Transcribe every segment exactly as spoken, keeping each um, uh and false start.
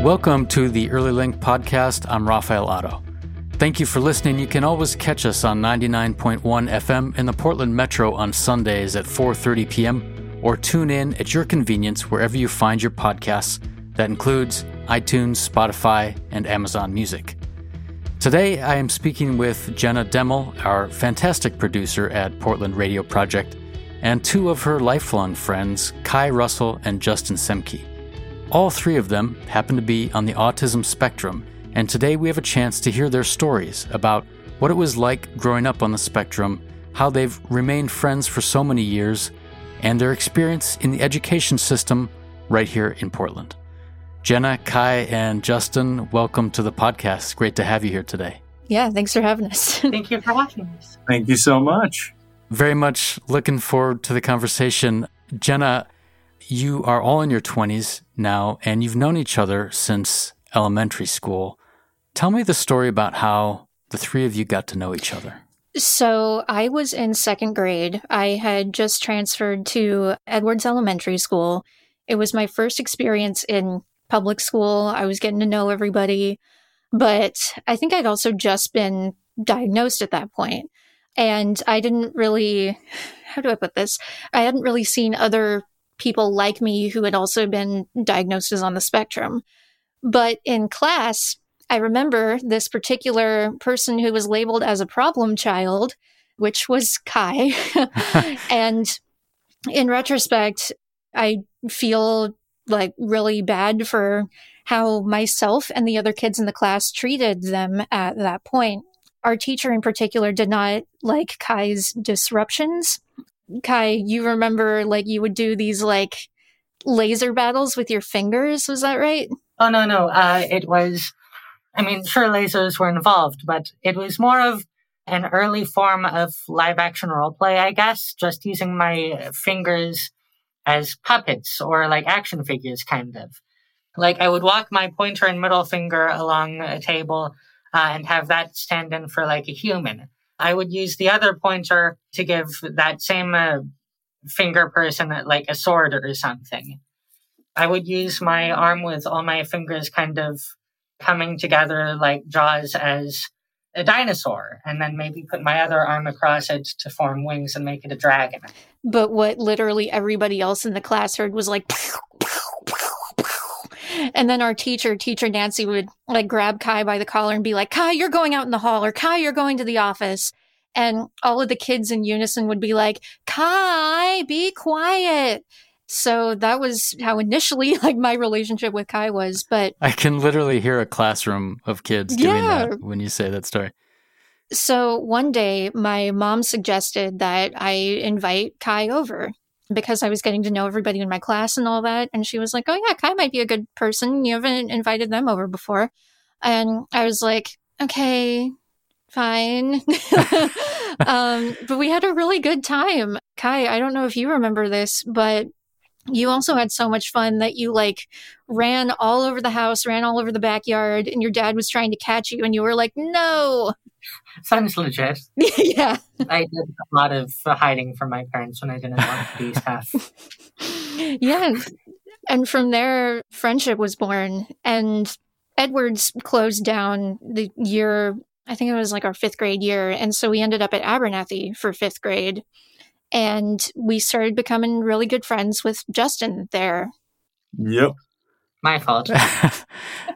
Welcome to the Early Link podcast. I'm Rafael Otto. Thank you for listening. You can always catch us on ninety-nine point one F M in the Portland Metro on Sundays at four thirty p.m. or tune in at your convenience wherever you find your podcasts. That includes iTunes, Spotify, and Amazon Music. Today, I am speaking with Jenna Deml, our fantastic producer at Portland Radio Project, and two of her lifelong friends, Kai Russell and Justin Semke. All three of them happen to be on the autism spectrum, and today we have a chance to hear their stories about what it was like growing up on the spectrum, how they've remained friends for so many years, and their experience in the education system right here in Portland. Jenna, Kai, and Justin, welcome to the podcast. It's great to have you here today. Yeah, thanks for having us. Thank you for having us. Thank you so much. Very much looking forward to the conversation. Jenna, you are all in your twenties now, and you've known each other since elementary school. Tell me the story about how the three of you got to know each other. So I was in second grade. I had just transferred to Edwards Elementary School. It was my first experience in public school. I was getting to know everybody, but I think I'd also just been diagnosed at that point. And I didn't really, how do I put this? I hadn't really seen other people like me who had also been diagnosed as on the spectrum. But in class, I remember this particular person who was labeled as a problem child, which was Kai. And in retrospect, I feel like really bad for how myself and the other kids in the class treated them at that point. Our teacher in particular did not like Kai's disruptions. Kai, you remember, like, you would do these, like, laser battles with your fingers. Was that right? Oh, no, no. Uh, it was, I mean, sure, lasers were involved, but it was more of an early form of live action role play, I guess, just using my fingers as puppets or, like, action figures, kind of. Like, I would walk my pointer and middle finger along a table uh, and have that stand in for, like, a human. I would use the other pointer to give that same uh, finger person like a sword or something. I would use my arm with all my fingers kind of coming together like jaws as a dinosaur, and then maybe put my other arm across it to form wings and make it a dragon. But what literally everybody else in the class heard was like, pew, pew, pew, pew. And then our teacher, teacher Nancy, would like grab Kai by the collar and be like, Kai, you're going out in the hall, or Kai, you're going to the office. And all of the kids in unison would be like, Kai, be quiet. So that was how initially like my relationship with Kai was. But I can literally hear a classroom of kids yeah. doing that when you say that story. So one day my mom suggested that I invite Kai over because I was getting to know everybody in my class and all that. And she was like, oh yeah, Kai might be a good person. You haven't invited them over before. And I was like, okay, fine. um, but we had a really good time. Kai, I don't know if you remember this, but you also had so much fun that you like ran all over the house, ran all over the backyard, and your dad was trying to catch you and you were like, no. Sounds legit. Yeah. I did a lot of hiding from my parents when I didn't want to do stuff. Yeah. And from there, friendship was born. And Edwards closed down the year, I think it was like our fifth grade year. And so we ended up at Abernathy for fifth grade. And we started becoming really good friends with Justin there. Yep. My fault.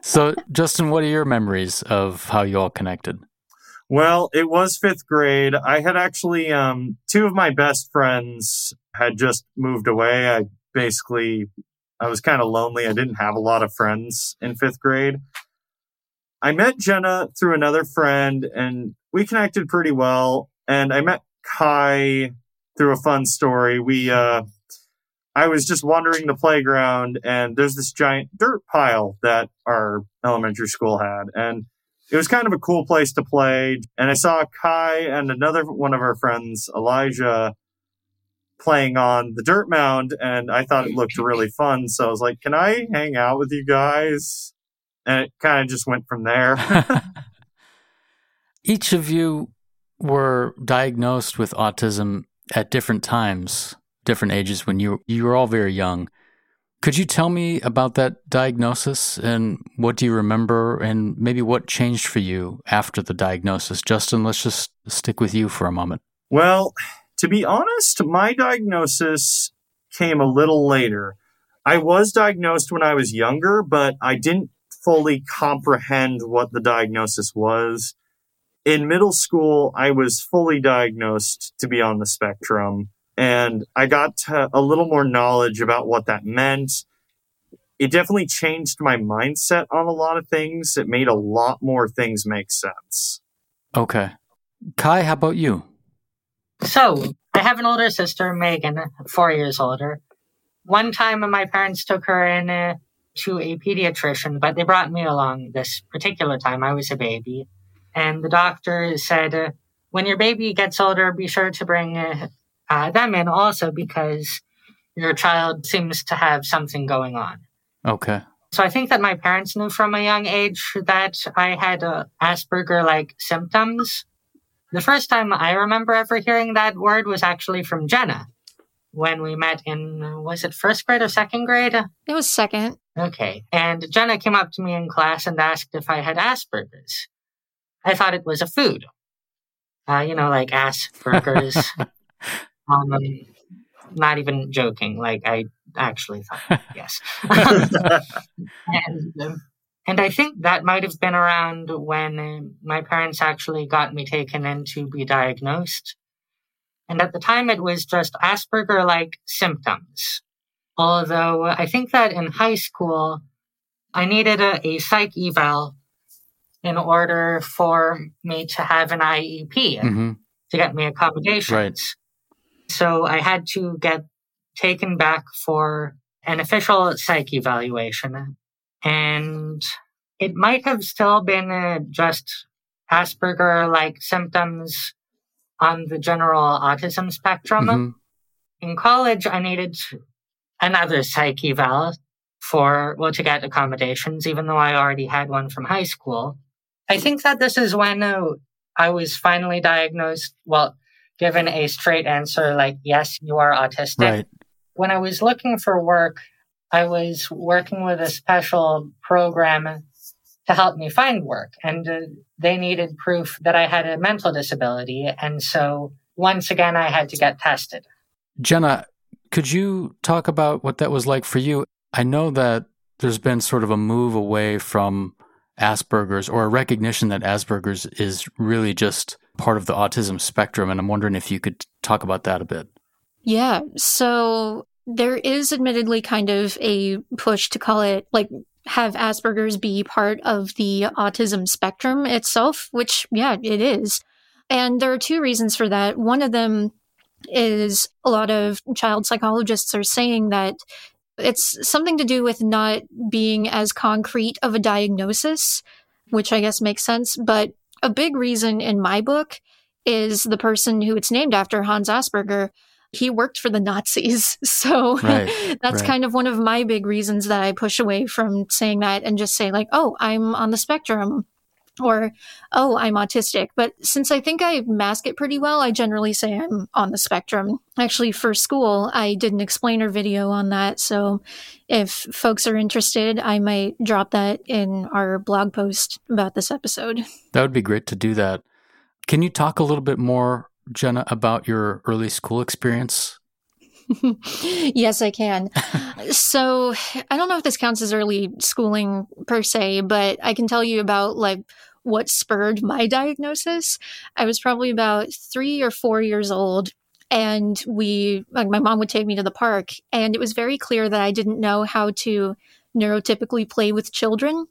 So, Justin, what are your memories of how you all connected? Well, it was fifth grade. I had actually, um, two of my best friends had just moved away. I basically, I was kind of lonely. I didn't have a lot of friends in fifth grade. I met Jenna through another friend, and we connected pretty well. And I met Kai through a fun story. We, uh, I was just wandering the playground, and there's this giant dirt pile that our elementary school had. And it was kind of a cool place to play. And I saw Kai and another one of our friends, Elijah, playing on the dirt mound. And I thought it looked really fun. So I was like, can I hang out with you guys? And it kind of just went from there. Each of you were diagnosed with autism at different times, different ages when you you were all very young. Could you tell me about that diagnosis and what do you remember and maybe what changed for you after the diagnosis? Justin, let's just stick with you for a moment. Well, to be honest, my diagnosis came a little later. I was diagnosed when I was younger, but I didn't fully comprehend what the diagnosis was. In middle school, I was fully diagnosed to be on the spectrum. And I got a little more knowledge about what that meant. It definitely changed my mindset on a lot of things. It made a lot more things make sense. Okay. Kai, how about you? So, I have an older sister, Megan, four years older. One time my parents took her in uh, to a pediatrician, but they brought me along this particular time. I was a baby. And the doctor said, uh, when your baby gets older, be sure to bring... Uh, Uh, them in also because your child seems to have something going on. Okay. So I think that my parents knew from a young age that I had uh, Asperger-like symptoms. The first time I remember ever hearing that word was actually from Jenna when we met in, was it first grade or second grade? It was second. Okay. And Jenna came up to me in class and asked if I had Asperger's. I thought it was a food. Uh, you know, like Asperger's. Um, not even joking, like I actually thought, yes. and, and I think that might have been around when my parents actually got me taken in to be diagnosed. And at the time, it was just Asperger-like symptoms. Although I think that in high school, I needed a, a psych eval in order for me to have an I E P mm-hmm. to get me accommodations. Right. So I had to get taken back for an official psych evaluation. And it might have still been uh, just Asperger-like symptoms on the general autism spectrum. Mm-hmm. In college, I needed another psych eval for, well, to get accommodations, even though I already had one from high school. I think that this is when uh, I was finally diagnosed, well, given a straight answer like, yes, you are autistic. Right. When I was looking for work, I was working with a special program to help me find work. And uh, they needed proof that I had a mental disability. And so once again, I had to get tested. Jenna, could you talk about what that was like for you? I know that there's been sort of a move away from Asperger's or a recognition that Asperger's is really just part of the autism spectrum, and I'm wondering if you could talk about that a bit. Yeah, so there is admittedly kind of a push to call it, like, have Asperger's be part of the autism spectrum itself, which, yeah, it is. And there are two reasons for that. One of them is a lot of child psychologists are saying that it's something to do with not being as concrete of a diagnosis, which I guess makes sense, but a big reason in my book is the person who it's named after, Hans Asperger. He worked for the Nazis. So right, that's right. kind of one of my big reasons that I push away from saying that and just say like, oh, I'm on the spectrum or, oh, I'm autistic. But since I think I mask it pretty well, I generally say I'm on the spectrum. Actually, for school, I did an explainer video on that. So if folks are interested, I might drop that in our blog post about this episode. That would be great to do that. Can you talk a little bit more, Jenna, about your early school experience? Yes, I can. So I don't know if this counts as early schooling per se, but I can tell you about like what spurred my diagnosis. I was probably about three or four years old, and we, like, my mom would take me to the park, and it was very clear that I didn't know how to neurotypically play with children.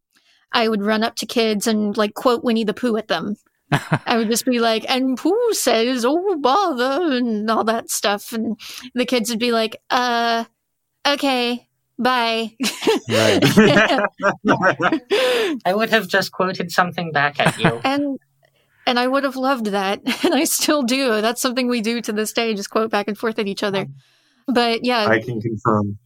I would run up to kids and like quote Winnie the Pooh at them. I would just be like, and Pooh says, oh, bother, and all that stuff. And the kids would be like, uh, okay, bye. Right. I would have just quoted something back at you. And and I would have loved that. And I still do. That's something we do to this day, just quote back and forth at each other. But yeah. I can confirm.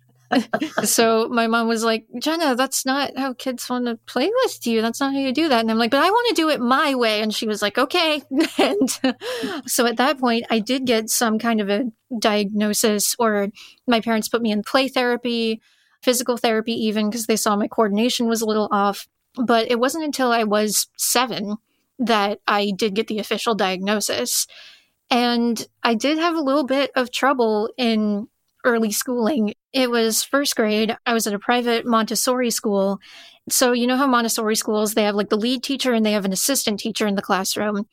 So my mom was like, Jenna, that's not how kids want to play with you. That's not how you do that. And I'm like, but I want to do it my way. And she was like, okay. And so at that point, I did get some kind of a diagnosis, or my parents put me in play therapy, physical therapy even, because they saw my coordination was a little off. But it wasn't until I was seven that I did get the official diagnosis. And I did have a little bit of trouble in early schooling. It was first grade. I was at a private Montessori school. So you know how Montessori schools, they have like the lead teacher and they have an assistant teacher in the classroom.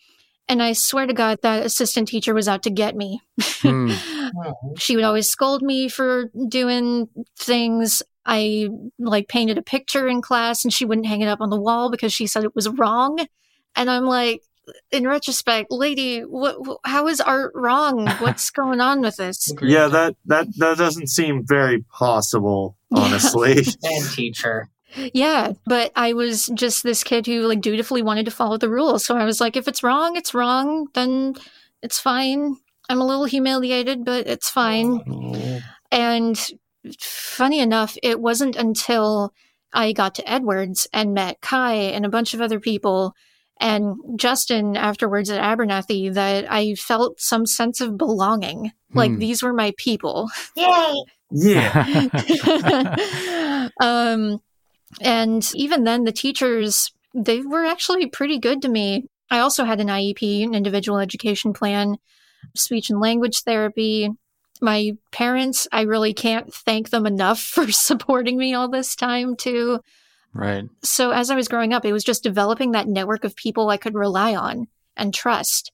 And I swear to God, that assistant teacher was out to get me. Mm. Wow. She would always scold me for doing things. I like painted a picture in class and she wouldn't hang it up on the wall because she said it was wrong. And I'm like, in retrospect, lady, what, how is art wrong? What's going on with this? Yeah, that, that, that doesn't seem very possible, honestly. And teacher. Yeah, but I was just this kid who like dutifully wanted to follow the rules. So I was like, if it's wrong, it's wrong, then it's fine. I'm a little humiliated, but it's fine. Oh. And funny enough, it wasn't until I got to Edwards and met Kai and a bunch of other people and Justin afterwards at Abernathy that I felt some sense of belonging. Hmm. Like, these were my people. Yay! Yeah. um, and even then, the teachers, they were actually pretty good to me. I also had an I E P, an individual education plan, speech and language therapy. My parents, I really can't thank them enough for supporting me all this time, too. Right. So as I was growing up, it was just developing that network of people I could rely on and trust,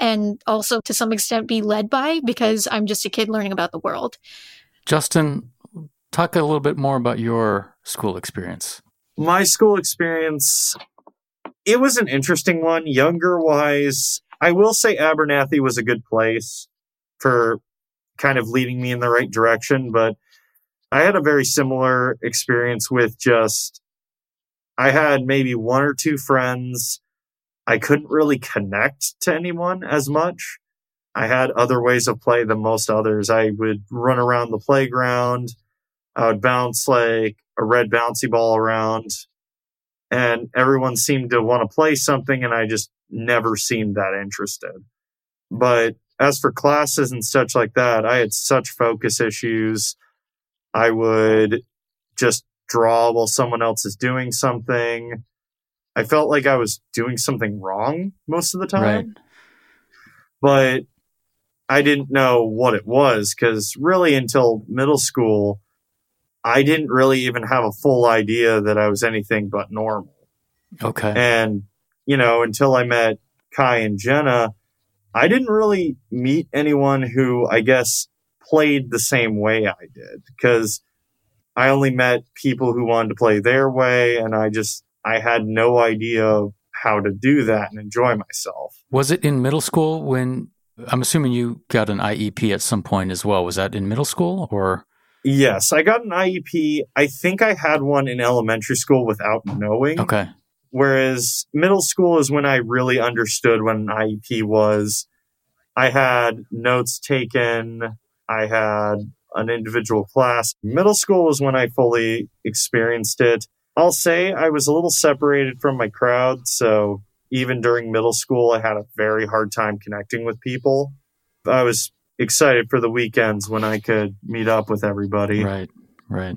and also to some extent be led by, because I'm just a kid learning about the world. Justin, talk a little bit more about your school experience. My school experience, it was an interesting one. Younger-wise, I will say Abernathy was a good place for kind of leading me in the right direction, but I had a very similar experience with just I had maybe one or two friends. I couldn't really connect to anyone as much. I had other ways of play than most others. I would run around the playground. I would bounce like a red bouncy ball around. And everyone seemed to want to play something, and I just never seemed that interested. But as for classes and such like that, I had such focus issues. I would just draw while someone else is doing something. I felt like I was doing something wrong most of the time. Right. But I didn't know what it was, because really until middle school, I didn't really even have a full idea that I was anything but normal. Okay. And, you know, until I met Kai and Jenna, I didn't really meet anyone who, I guess, played the same way I did, because I only met people who wanted to play their way, and I just, I had no idea how to do that and enjoy myself. Was it in middle school when, I'm assuming you got an I E P at some point as well. Was that in middle school or? Yes, I got an I E P. I think I had one in elementary school without knowing. Okay. Whereas middle school is when I really understood what an I E P was. I had notes taken. I had an individual class. Middle school was when I fully experienced it. I'll say I was a little separated from my crowd. So even during middle school, I had a very hard time connecting with people. I was excited for the weekends when I could meet up with everybody. Right, right.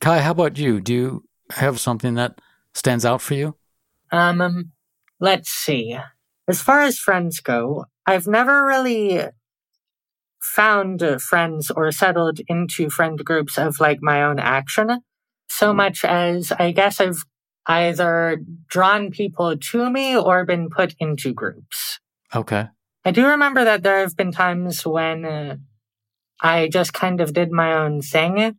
Kai, how about you? Do you have something that stands out for you? Um, um let's see. As far as friends go, I've never really found friends or settled into friend groups of like my own action so much as I guess I've either drawn people to me or been put into groups. Okay. I do remember that there have been times when uh, I just kind of did my own thing.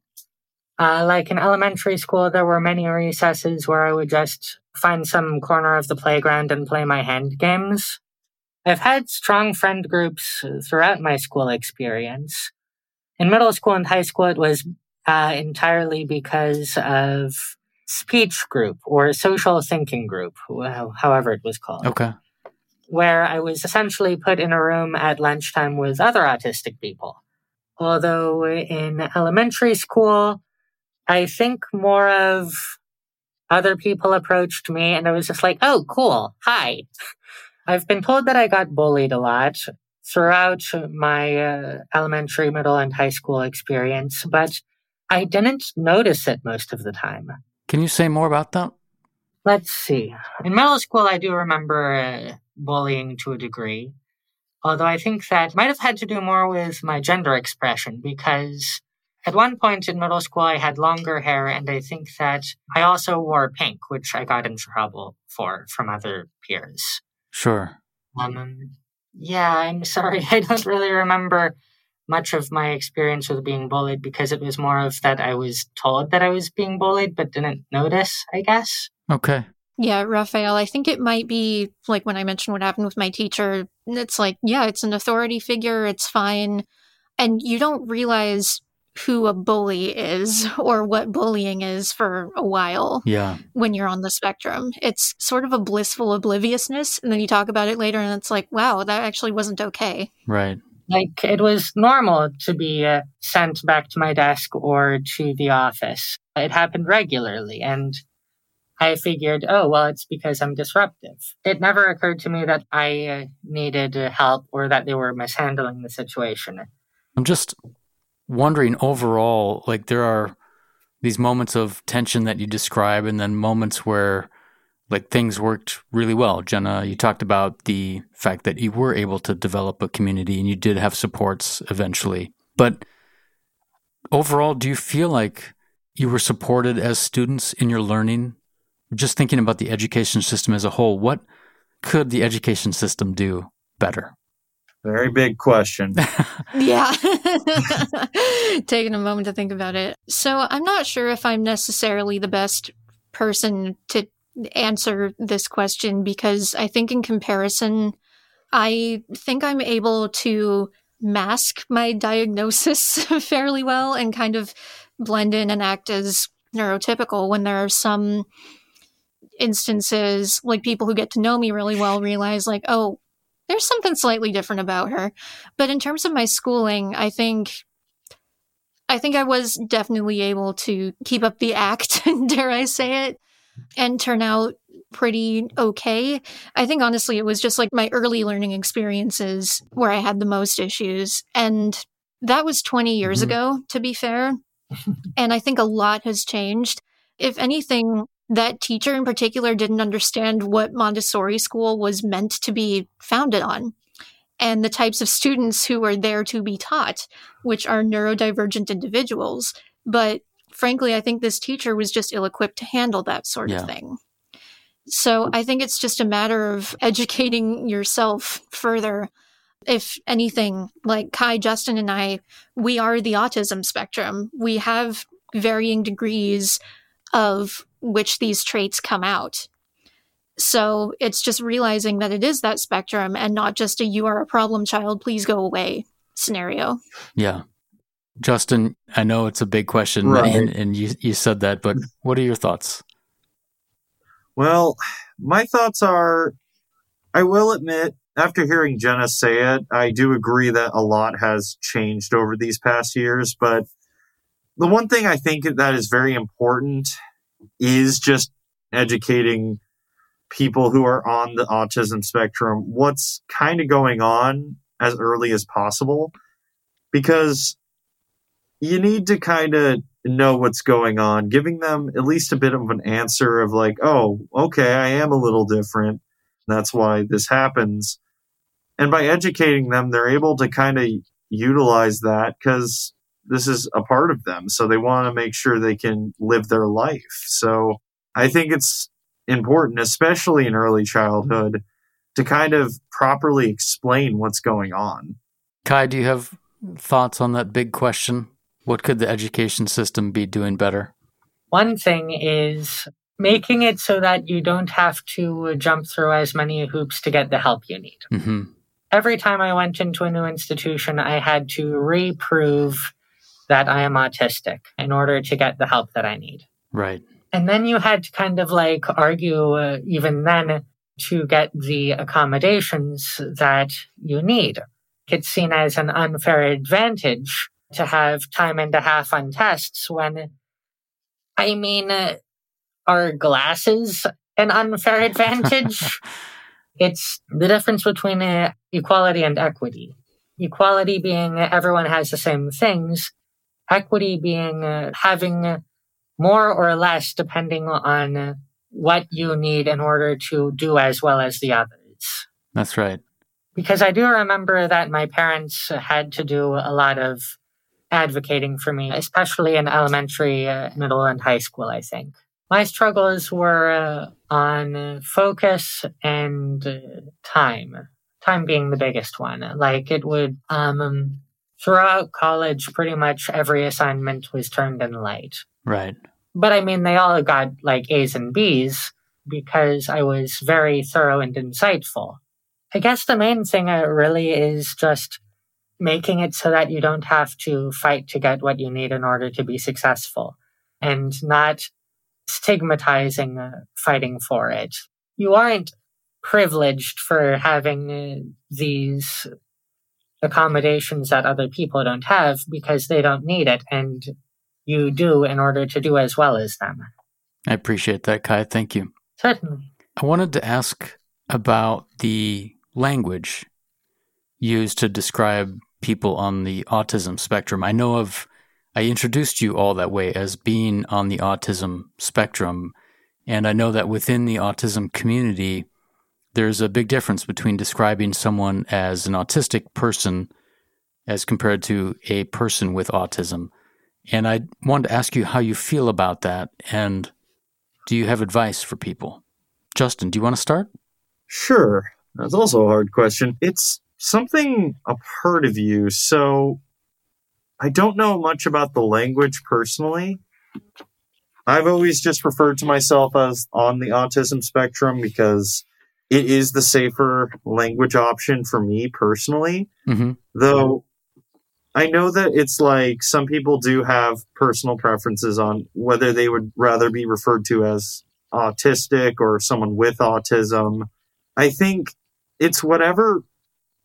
Uh, like in elementary school, there were many recesses where I would just find some corner of the playground and play my hand games. I've had strong friend groups throughout my school experience. In middle school and high school, it was uh, entirely because of speech group or social thinking group, however it was called. Okay. Where I was essentially put in a room at lunchtime with other autistic people. although in elementary school, I think more of other people approached me and I was just like, oh, cool. Hi. I've been told that I got bullied a lot throughout my uh, elementary, middle, and high school experience, but I didn't notice it most of the time. Can you say more about that? Let's see. In middle school, I do remember uh, bullying to a degree, although I think that might have had to do more with my gender expression, because at one point in middle school, I had longer hair, and I think that I also wore pink, which I got in trouble for from other peers. Sure. Um, yeah, I'm sorry. I don't really remember much of my experience with being bullied because it was more of that I was told that I was being bullied but didn't notice, I guess. Okay. Yeah, Rafael, I think it might be like when I mentioned what happened with my teacher, it's like, yeah, it's an authority figure, it's fine. And you don't realize who a bully is or what bullying is for a while. Yeah. When you're on the spectrum, it's sort of a blissful obliviousness. And then you talk about it later and it's like, wow, that actually wasn't okay. Right. Like it was normal to be uh, sent back to my desk or to the office. It happened regularly. And I figured, oh, well, it's because I'm disruptive. It never occurred to me that I uh, needed help or that they were mishandling the situation. I'm just wondering overall, like there are these moments of tension that you describe and then moments where like things worked really well. Jenna, you talked about the fact that you were able to develop a community and you did have supports eventually. But overall, do you feel like you were supported as students in your learning? Just thinking about the education system as a whole, what could the education system do better? Very big question. Yeah. Taking a moment to think about it. So I'm not sure if I'm necessarily the best person to answer this question because I think in comparison, I think I'm able to mask my diagnosis fairly well and kind of blend in and act as neurotypical when there are some instances, like people who get to know me really well realize like, oh, there's something slightly different about her. But in terms of my schooling, I think I think I was definitely able to keep up the act, dare I say it, and turn out pretty okay. I think honestly it was just like my early learning experiences where I had the most issues. And that was twenty years mm-hmm. ago, to be fair. And I think a lot has changed. If anything, that teacher in particular didn't understand what Montessori school was meant to be founded on and the types of students who are there to be taught, which are neurodivergent individuals. But frankly, I think this teacher was just ill-equipped to handle that sort yeah. of thing. So I think it's just a matter of educating yourself further. If anything, like Kai, Justin, and I, we are the autism spectrum. We have varying degrees of which these traits come out. So it's just realizing that it is that spectrum and not just a you are a problem child, please go away scenario. Yeah. Justin, I know it's a big question, right. and, and you, you said that, but what are your thoughts? Well, my thoughts are, I will admit, after hearing Jenna say it, I do agree that a lot has changed over these past years, but the one thing I think that is very important is just educating people who are on the autism spectrum what's kind of going on as early as possible, because you need to kind of know what's going on, giving them at least a bit of an answer of like, oh, okay, I am a little different. That's why this happens. And by educating them, they're able to kind of utilize that because this is a part of them. So they want to make sure they can live their life. So I think it's important, especially in early childhood, to kind of properly explain what's going on. Kai, do you have thoughts on that big question? What could the education system be doing better? One thing is making it so that you don't have to jump through as many hoops to get the help you need. Mm-hmm. Every time I went into a new institution, I had to reprove that I am autistic in order to get the help that I need. Right. And then you had to kind of like argue uh, even then to get the accommodations that you need. It's seen as an unfair advantage to have time and a half on tests when, I mean, uh, are glasses an unfair advantage? It's the difference between uh, equality and equity. Equality being everyone has the same things, equity being uh, having more or less depending on what you need in order to do as well as the others. That's right. Because I do remember that my parents had to do a lot of advocating for me, especially in elementary, uh, middle, and high school, I think. My struggles were uh, on focus and uh, time, time being the biggest one. Like it would, um, throughout college, pretty much every assignment was turned in late. Right. But I mean, they all got like A's and B's because I was very thorough and insightful. I guess the main thing uh, really is just making it so that you don't have to fight to get what you need in order to be successful and not stigmatizing uh, fighting for it. You aren't privileged for having uh, these accommodations that other people don't have because they don't need it and you do in order to do as well as them. I appreciate that, Kai. Thank you. Certainly. I wanted to ask about the language used to describe people on the autism spectrum. I know of, I introduced you all that way as being on the autism spectrum, and I know that within the autism community, there's a big difference between describing someone as an autistic person as compared to a person with autism. And I wanted to ask you how you feel about that, and do you have advice for people? Justin, do you want to start? Sure. That's also a hard question. It's something a part of you. So I don't know much about the language personally. I've always just referred to myself as on the autism spectrum because it is the safer language option for me personally. Mm-hmm. Though I know that it's like some people do have personal preferences on whether they would rather be referred to as autistic or someone with autism. I think it's whatever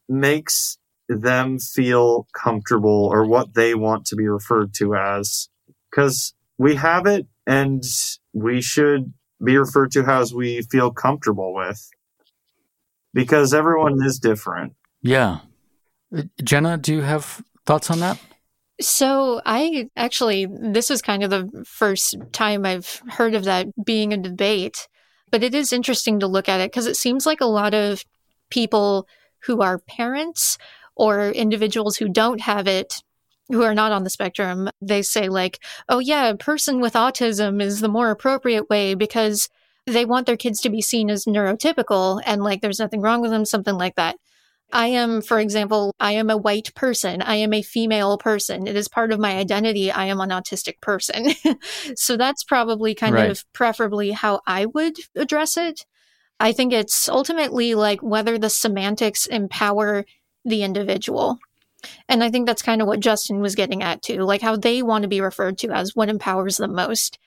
makes them feel comfortable or what they want to be referred to as, because we have it and we should be referred to as we feel comfortable with, because everyone is different. Yeah. Jenna, do you have thoughts on that? So I actually, this was kind of the first time I've heard of that being a debate. But it is interesting to look at it because it seems like a lot of people who are parents or individuals who don't have it, who are not on the spectrum, they say like, oh yeah, a person with autism is the more appropriate way because they want their kids to be seen as neurotypical and like there's nothing wrong with them, something like that. I am, for example, I am a white person. I am a female person. It is part of my identity. I am an autistic person. So that's probably kind right. of preferably how I would address it. I think it's ultimately like whether the semantics empower the individual. And I think that's kind of what Justin was getting at too, like how they want to be referred to as what empowers them most.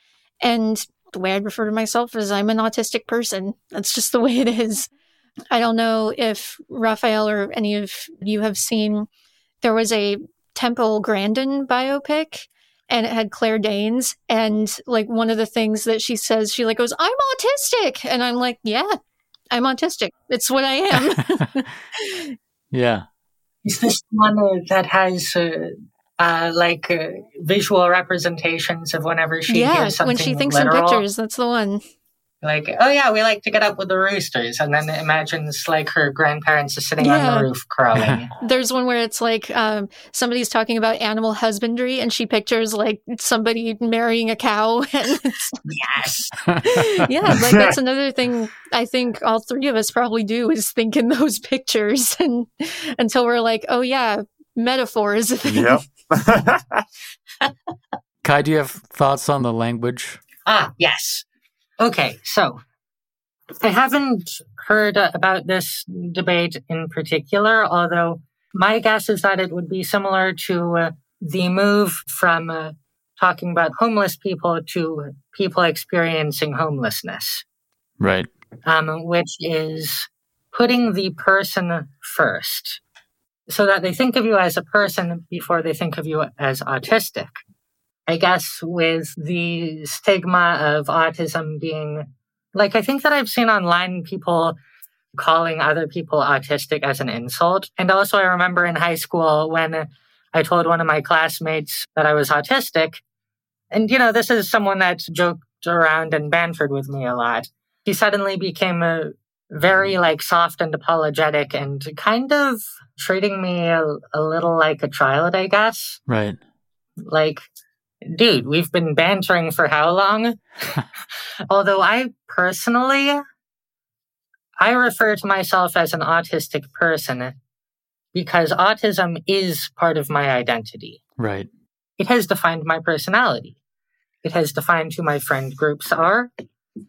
And the way I refer to myself is I'm an autistic person. That's just the way it is. I don't know if Rafael or any of you have seen, there was a Temple Grandin biopic and it had Claire Danes. And like one of the things that she says, she like goes, I'm autistic. And I'm like, yeah, I'm autistic. It's what I am. Yeah. Is this one that has uh, uh, like uh, visual representations of whenever she yeah, hears something literal? Yeah, when she thinks literal. In pictures, that's the one. Like, oh yeah, we like to get up with the roosters. And then imagines like her grandparents are sitting yeah. on the roof crowing. There's one where it's like um, somebody's talking about animal husbandry and she pictures like somebody marrying a cow. And it's, yes. Yeah, like that's another thing I think all three of us probably do is think in those pictures and until we're like, oh yeah, metaphor is a thing. Yep. Kai, do you have thoughts on the language? Ah, yes. Okay, so I haven't heard about this debate in particular, although my guess is that it would be similar to uh, the move from uh, talking about homeless people to people experiencing homelessness. Right. Um, which is putting the person first. so that they think of you as a person before they think of you as autistic. I guess with the stigma of autism being, like, I think that I've seen online people calling other people autistic as an insult. And also I remember in high school when I told one of my classmates that I was autistic. And, you know, this is someone that joked around and bantered with me a lot. He suddenly became a very, like, soft and apologetic and kind of treating me a, a little like a child, I guess. Right. Like, dude, we've been bantering for how long? Although I personally, I refer to myself as an autistic person because autism is part of my identity. Right. It has defined my personality. It has defined who my friend groups are.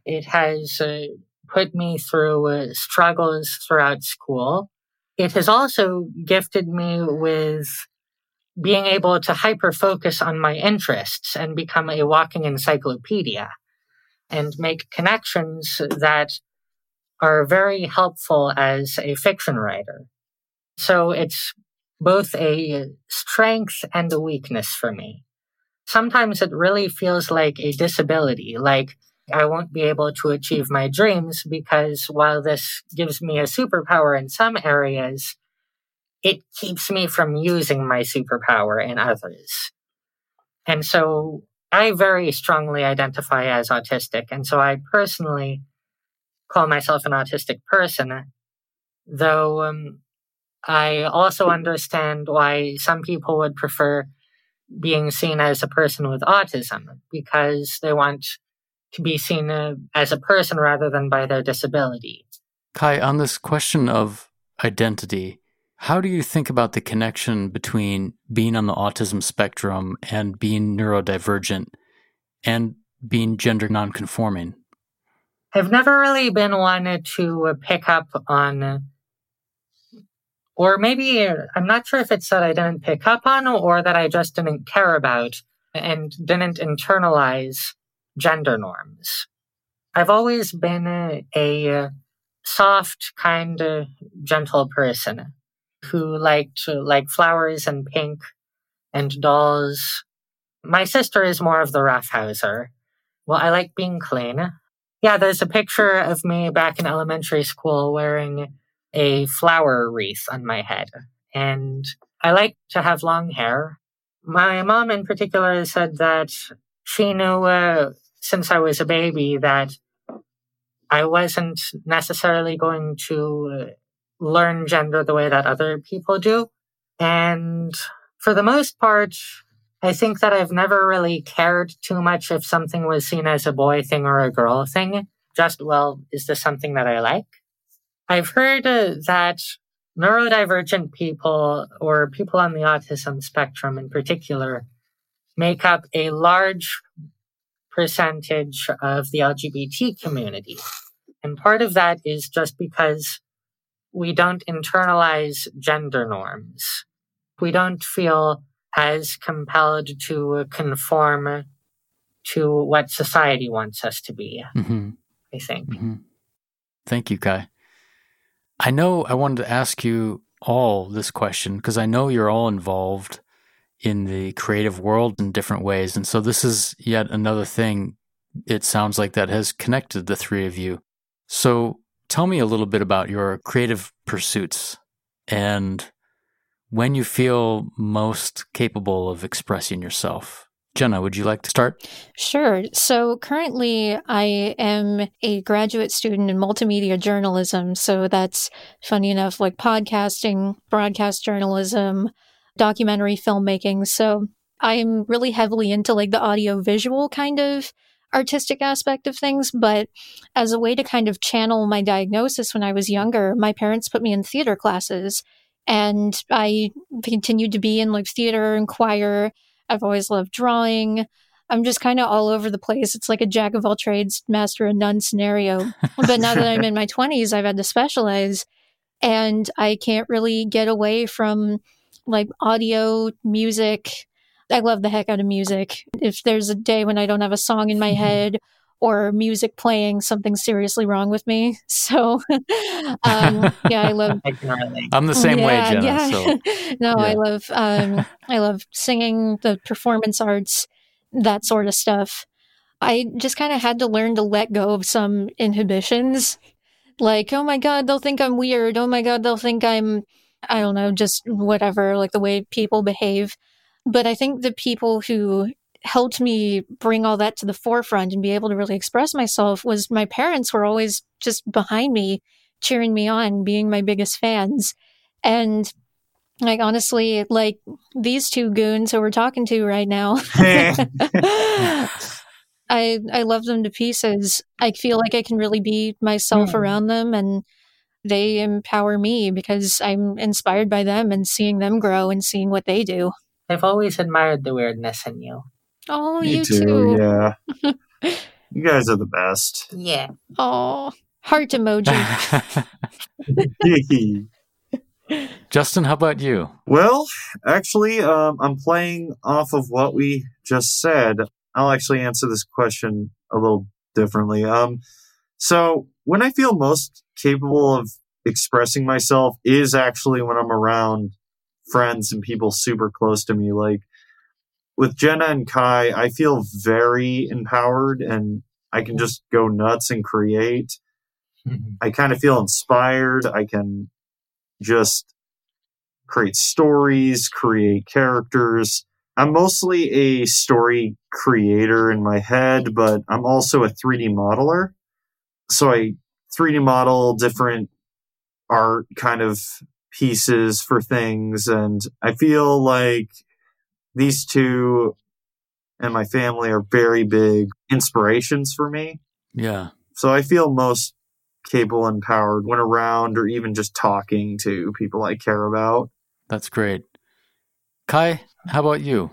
It has uh, put me through uh, struggles throughout school. It has also gifted me with being able to hyper-focus on my interests and become a walking encyclopedia and make connections that are very helpful as a fiction writer. So it's both a strength and a weakness for me. Sometimes it really feels like a disability, like I won't be able to achieve my dreams because while this gives me a superpower in some areas, it keeps me from using my superpower in others. And so I very strongly identify as autistic. And so I personally call myself an autistic person, though um, I also understand why some people would prefer being seen as a person with autism because they want to be seen uh, as a person rather than by their disability. Kai, on this question of identity, how do you think about the connection between being on the autism spectrum and being neurodivergent and being gender nonconforming? I've never really been one to pick up on, or maybe I'm not sure if it's that I didn't pick up on or that I just didn't care about and didn't internalize gender norms. I've always been a soft, kind, gentle person who liked like flowers and pink and dolls. My sister is more of the roughhouser. Well, I like being clean. Yeah, there's a picture of me back in elementary school wearing a flower wreath on my head. And I like to have long hair. My mom in particular said that she knew uh, since I was a baby that I wasn't necessarily going to Uh, learn gender the way that other people do. And for the most part, I think that I've never really cared too much if something was seen as a boy thing or a girl thing. Just, well, is this something that I like? I've heard uh, that neurodivergent people or people on the autism spectrum in particular make up a large percentage of the L G B T community. And part of that is just because we don't internalize gender norms. We don't feel as compelled to conform to what society wants us to be, mm-hmm. I think. Mm-hmm. Thank you, Kai. I know I wanted to ask you all this question because I know you're all involved in the creative world in different ways. And so this is yet another thing, it sounds like, that has connected the three of you. So tell me a little bit about your creative pursuits and when you feel most capable of expressing yourself. Jenna, would you like to start? Sure. So currently I am a graduate student in multimedia journalism. So that's, funny enough, like podcasting, broadcast journalism, documentary filmmaking. So I'm really heavily into like the audio-visual kind of artistic aspect of things, but as a way to kind of channel my diagnosis when I was younger, my parents put me in theater classes and I continued to be in like theater and choir. I've always loved drawing. I'm just kind of all over the place. It's like a jack of all trades, master of none scenario. But now that I'm in my twenties, I've had to specialize and I can't really get away from like audio, music. I love the heck out of music. If there's a day when I don't have a song in my head or music playing, something's seriously wrong with me. So, um, yeah, I love. I'm the same yeah, way, Jenna. Yeah. So, no, yeah. I love. Um, I love singing, the performance arts, that sort of stuff. I just kind of had to learn to let go of some inhibitions, like, oh my God, they'll think I'm weird. Oh my God, they'll think I'm, I don't know, just whatever, like the way people behave. But I think the people who helped me bring all that to the forefront and be able to really express myself was my parents, were always just behind me, cheering me on, being my biggest fans. And like, honestly, like these two goons who we're talking to right now, I I love them to pieces. I feel like I can really be myself mm. around them, and they empower me because I'm inspired by them and seeing them grow and seeing what they do. I've always admired the weirdness in you. Oh, me you too. too. Yeah. You guys are the best. Yeah. Oh, heart emoji. Justin, how about you? Well, actually, um, I'm playing off of what we just said. I'll actually answer this question a little differently. Um, so when I feel most capable of expressing myself is actually when I'm around friends and people super close to me. Like with Jenna and Kai, I feel very empowered and I can just go nuts and create. Mm-hmm. I kind of feel inspired. I can just create stories, create characters. I'm mostly a story creator in my head, but I'm also a three D modeler. So I three D model different art kind of pieces for things. And I feel like these two and my family are very big inspirations for me. Yeah. So I feel most capable and empowered when around or even just talking to people I care about. That's great. Kai, how about you?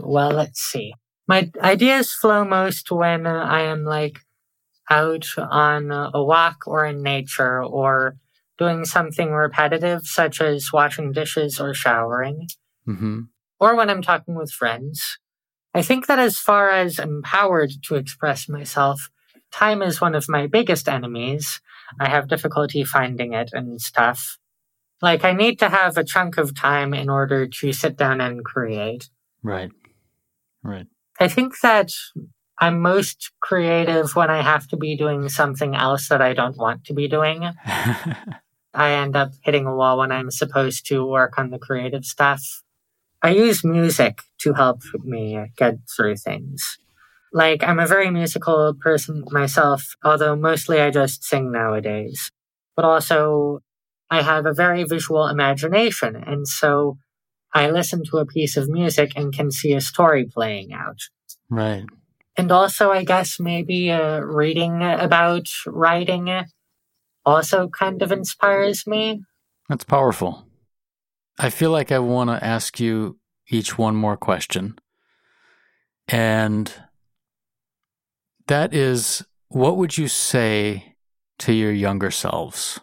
Well, let's see. My ideas flow most when uh, I am like out on uh, a walk or in nature or doing something repetitive, such as washing dishes or showering, mm-hmm. or when I'm talking with friends. I think that as far as empowered to express myself, time is one of my biggest enemies. I have difficulty finding it and stuff. Like, I need to have a chunk of time in order to sit down and create. Right. Right. I think that I'm most creative when I have to be doing something else that I don't want to be doing. I end up hitting a wall when I'm supposed to work on the creative stuff. I use music to help me get through things. Like, I'm a very musical person myself, although mostly I just sing nowadays. But also, I have a very visual imagination, and so I listen to a piece of music and can see a story playing out. Right. And also, I guess maybe uh, reading about writing also kind of inspires me. That's powerful. I feel like I want to ask you each one more question. And that is, what would you say to your younger selves?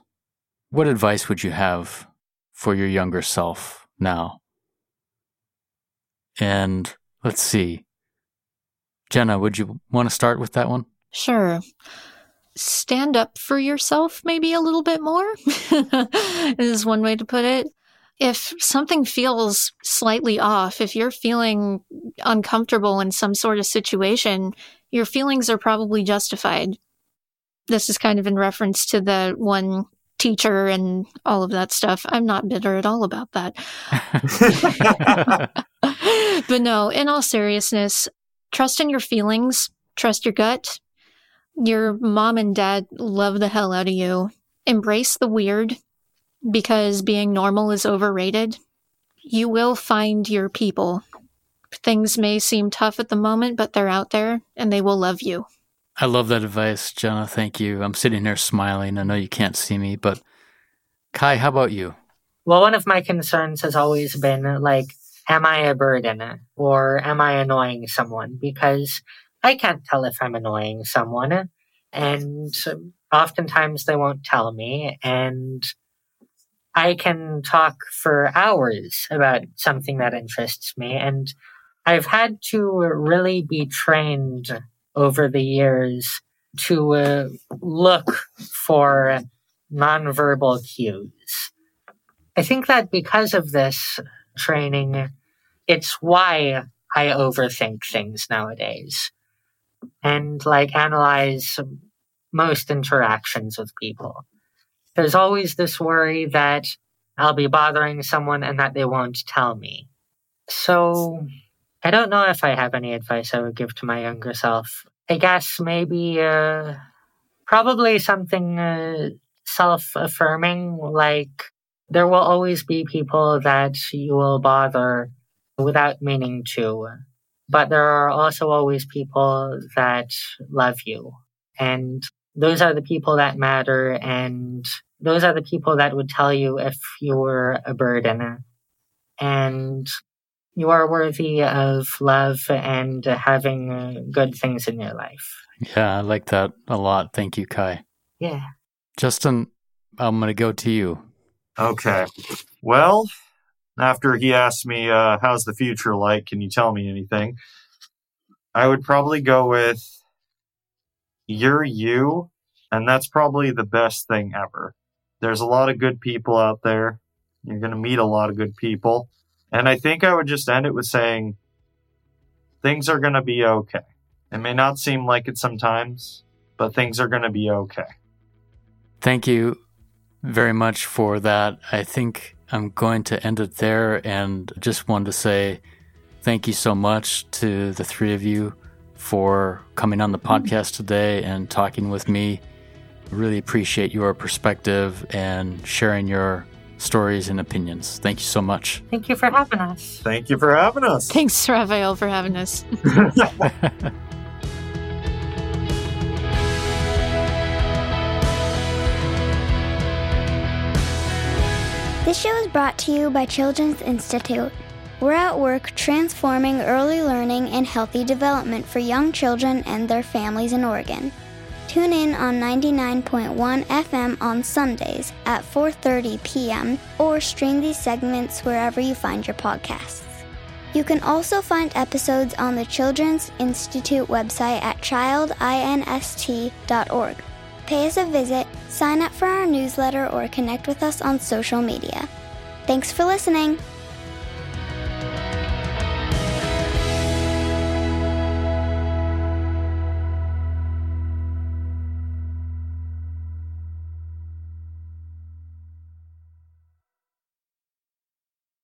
What advice would you have for your younger self now? And let's see. Jenna, would you want to start with that one? Sure. Stand up for yourself maybe a little bit more is one way to put it. If something feels slightly off, if you're feeling uncomfortable in some sort of situation, your feelings are probably justified. This is kind of in reference to the one teacher and all of that stuff. I'm not bitter at all about that. But no, in all seriousness, trust in your feelings, trust your gut. Your mom and dad love the hell out of you. Embrace the weird, because being normal is overrated. You will find your people. Things may seem tough at the moment, but they're out there and they will love you. I love that advice, Jenna. Thank you. I'm sitting here smiling. I know you can't see me, but Kai, how about you? Well, one of my concerns has always been, like, am I a burden or am I annoying someone? Because I can't tell if I'm annoying someone, and oftentimes they won't tell me, and I can talk for hours about something that interests me, and I've had to really be trained over the years to uh, look for nonverbal cues. I think that because of this training, it's why I overthink things nowadays and like analyze most interactions with people. There's always this worry that I'll be bothering someone and that they won't tell me. So I don't know if I have any advice I would give to my younger self. I guess maybe uh, probably something uh, self-affirming, like there will always be people that you will bother without meaning to, but there are also always people that love you. And those are the people that matter, and those are the people that would tell you if you were a burden. And you are worthy of love and having good things in your life. Yeah, I like that a lot. Thank you, Kai. Yeah. Justin, I'm going to go to you. Okay. Well, after he asked me, uh, how's the future like? Can you tell me anything? I would probably go with, you're you, and that's probably the best thing ever. There's a lot of good people out there. You're going to meet a lot of good people. And I think I would just end it with saying, things are going to be okay. It may not seem like it sometimes, but things are going to be okay. Thank you very much for that. I think I'm going to end it there, and just wanted to say thank you so much to the three of you for coming on the podcast today and talking with me. Really appreciate your perspective and sharing your stories and opinions. Thank you so much. Thank you for having us. Thank you for having us. Thanks, Rafael, for having us. This show is brought to you by Children's Institute. We're at work transforming early learning and healthy development for young children and their families in Oregon. Tune in on ninety-nine point one F M on Sundays at four thirty p.m. or stream these segments wherever you find your podcasts. You can also find episodes on the Children's Institute website at child inst dot org. Pay us a visit, sign up for our newsletter, or connect with us on social media. Thanks for listening!